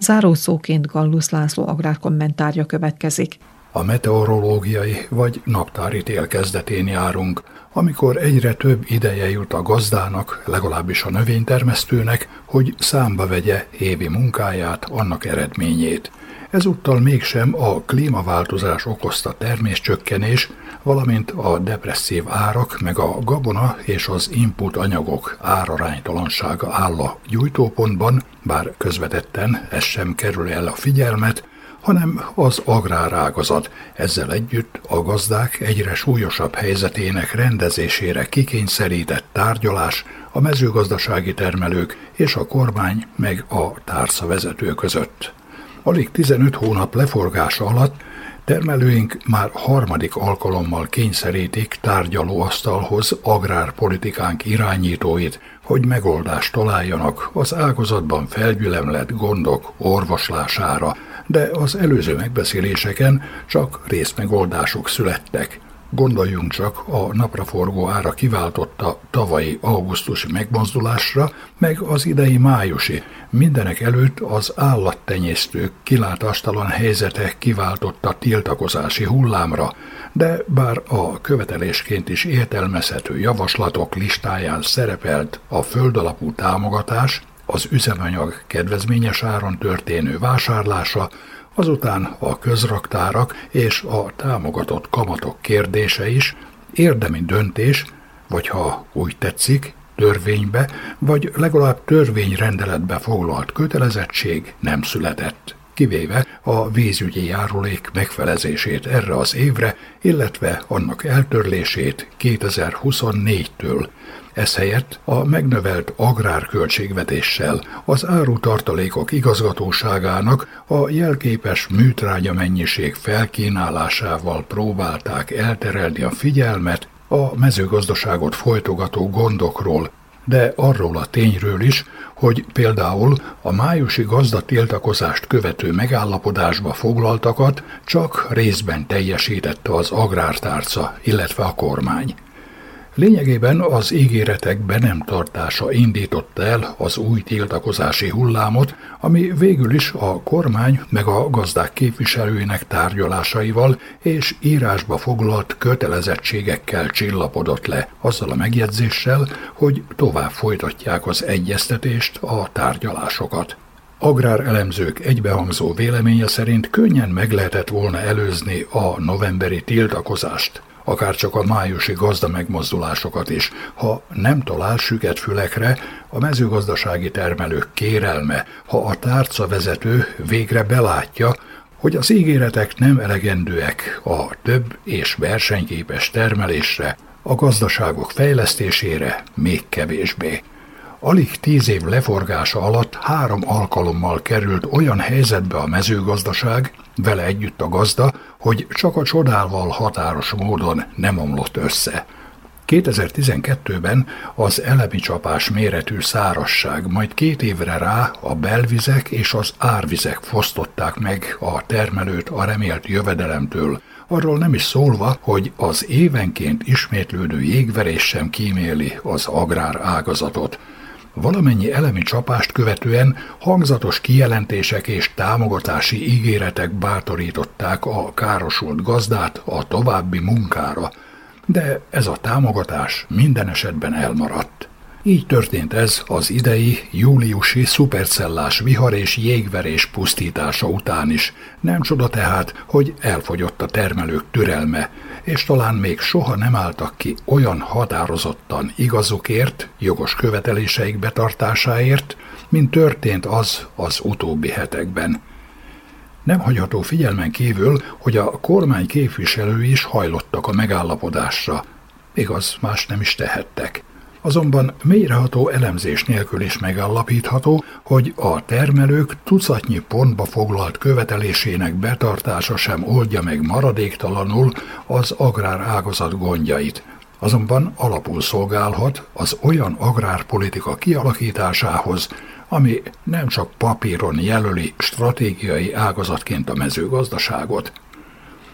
Zárószóként Gallus László agrárkommentárja következik. A meteorológiai vagy naptári tél kezdetén járunk, amikor egyre több ideje jut a gazdának, legalábbis a növénytermesztőnek, hogy számba vegye évi munkáját, annak eredményét. Ezúttal mégsem a klímaváltozás okozta terméscsökkenés, valamint a depresszív árak, meg a gabona és az input anyagok áraránytalansága áll a gyújtópontban, bár közvetetten ez sem kerül el a figyelmet, hanem az agrárágazat. Ezzel együtt a gazdák egyre súlyosabb helyzetének rendezésére kikényszerített tárgyalás a mezőgazdasági termelők és a kormány meg a tárcavezető között. Alig tizenöt hónap leforgása alatt termelőink már harmadik alkalommal kényszerítik tárgyalóasztalhoz agrárpolitikánk irányítóit, hogy megoldást találjanak az ágazatban felgyülemlett gondok orvoslására, de az előző megbeszéléseken csak részmegoldások születtek. Gondoljunk csak a napraforgó ára kiváltotta tavalyi augusztusi megmozdulásra, meg az idei májusi, mindenek előtt az állattenyésztők kilátástalan helyzete kiváltotta tiltakozási hullámra, de bár a követelésként is értelmezhető javaslatok listáján szerepelt a földalapú támogatás, az üzemanyag kedvezményes áron történő vásárlása, azután a közraktárak és a támogatott kamatok kérdése is érdemi döntés, vagy ha úgy tetszik, törvénybe, vagy legalább törvényrendeletbe foglalt kötelezettség nem született, kivéve a vízügyi járulék megfelezését erre az évre, illetve annak eltörlését kétezer-huszonnégytől. Ez helyett a megnövelt agrárköltségvetéssel az árutartalékok igazgatóságának a jelképes műtrágya mennyiség felkínálásával próbálták elterelni a figyelmet a mezőgazdaságot folytogató gondokról, de arról a tényről is, hogy például a májusi gazdatiltakozást követő megállapodásba foglaltakat csak részben teljesítette az agrártárca, illetve a kormány. Lényegében az ígéretek be nem tartása indította el az új tiltakozási hullámot, ami végül is a kormány meg a gazdák képviselőinek tárgyalásaival és írásba foglalt kötelezettségekkel csillapodott le, azzal a megjegyzéssel, hogy tovább folytatják az egyeztetést, a tárgyalásokat. Agrárelemzők egybehangzó véleménye szerint könnyen meg lehetett volna előzni a novemberi tiltakozást, akárcsak a májusi gazdamegmozdulásokat is, ha nem talál süket fülekre a mezőgazdasági termelők kérelme, ha a tárcavezető végre belátja, hogy az ígéretek nem elegendőek a több és versenyképes termelésre, a gazdaságok fejlesztésére még kevésbé. Alig tíz év leforgása alatt három alkalommal került olyan helyzetbe a mezőgazdaság, vele együtt a gazda, hogy csak a csodával határos módon nem omlott össze. kétezer-tizenkettőben az elemi csapás méretű szárazság, majd két évre rá a belvizek és az árvizek fosztották meg a termelőt a remélt jövedelemtől, arról nem is szólva, hogy az évenként ismétlődő jégverés sem kíméli az agrár ágazatot. Valamennyi elemi csapást követően hangzatos kijelentések és támogatási ígéretek bátorították a károsult gazdát a további munkára, de ez a támogatás minden esetben elmaradt. Így történt ez az idei, júliusi szupercellás vihar és jégverés pusztítása után is. Nem csoda tehát, hogy elfogyott a termelők türelme, és talán még soha nem álltak ki olyan határozottan igazukért, jogos követeléseik betartásáért, mint történt az az utóbbi hetekben. Nem hagyható figyelmen kívül, hogy a kormány képviselői is hajlottak a megállapodásra. Igaz, más nem is tehettek. Azonban mélyreható elemzés nélkül is megállapítható, hogy a termelők tucatnyi pontba foglalt követelésének betartása sem oldja meg maradéktalanul az agrárágazat gondjait. Azonban alapul szolgálhat az olyan agrárpolitika kialakításához, ami nem csak papíron jelöli stratégiai ágazatként a mezőgazdaságot.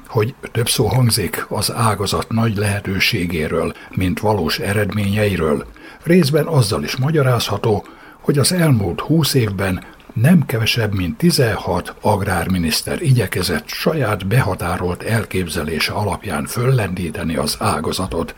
Hogy több szó hangzik az ágazat nagy lehetőségéről, mint valós eredményeiről, részben azzal is magyarázható, hogy az elmúlt húsz évben nem kevesebb, mint tizenhat agrárminiszter igyekezett saját behatárolt elképzelése alapján föllendíteni az ágazatot,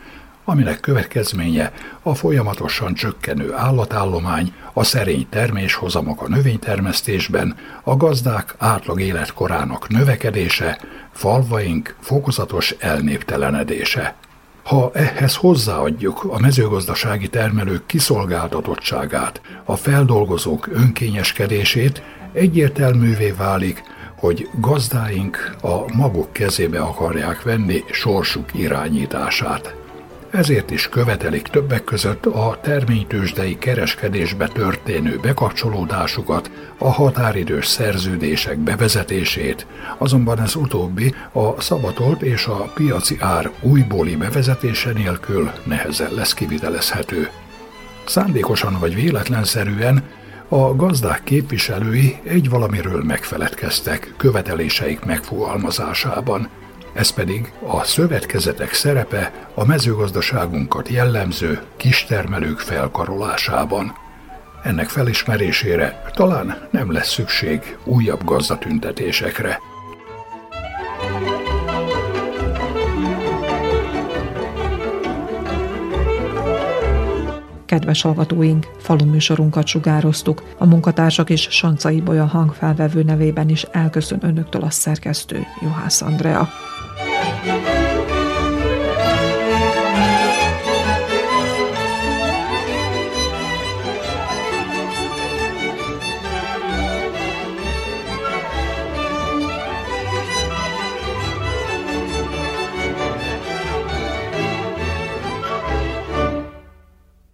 aminek következménye a folyamatosan csökkenő állatállomány, a szerény terméshozamok a növénytermesztésben, a gazdák átlag életkorának növekedése, falvaink fokozatos elnéptelenedése. Ha ehhez hozzáadjuk a mezőgazdasági termelők kiszolgáltatottságát, a feldolgozók önkényeskedését, egyértelművé válik, hogy gazdáink a maguk kezébe akarják venni sorsuk irányítását. Ezért is követelik többek között a terménytőzsdei kereskedésbe történő bekapcsolódásukat, a határidős szerződések bevezetését, azonban ez utóbbi a szabatolt és a piaci ár újbóli bevezetése nélkül nehezen lesz kivitelezhető. Szándékosan vagy véletlenszerűen a gazdák képviselői egy valamiről megfeledkeztek követeléseik megfogalmazásában. ez pedig a szövetkezetek szerepe a mezőgazdaságunkat jellemző kistermelők felkarolásában. Ennek felismerésére talán nem lesz szükség újabb gazdatüntetésekre. Kedves hallgatóink, faluműsorunkat sugároztuk. A munkatársak és Sanca Ibolya hangfelvevő nevében is elköszön önöktől a szerkesztő, Juhász Andrea.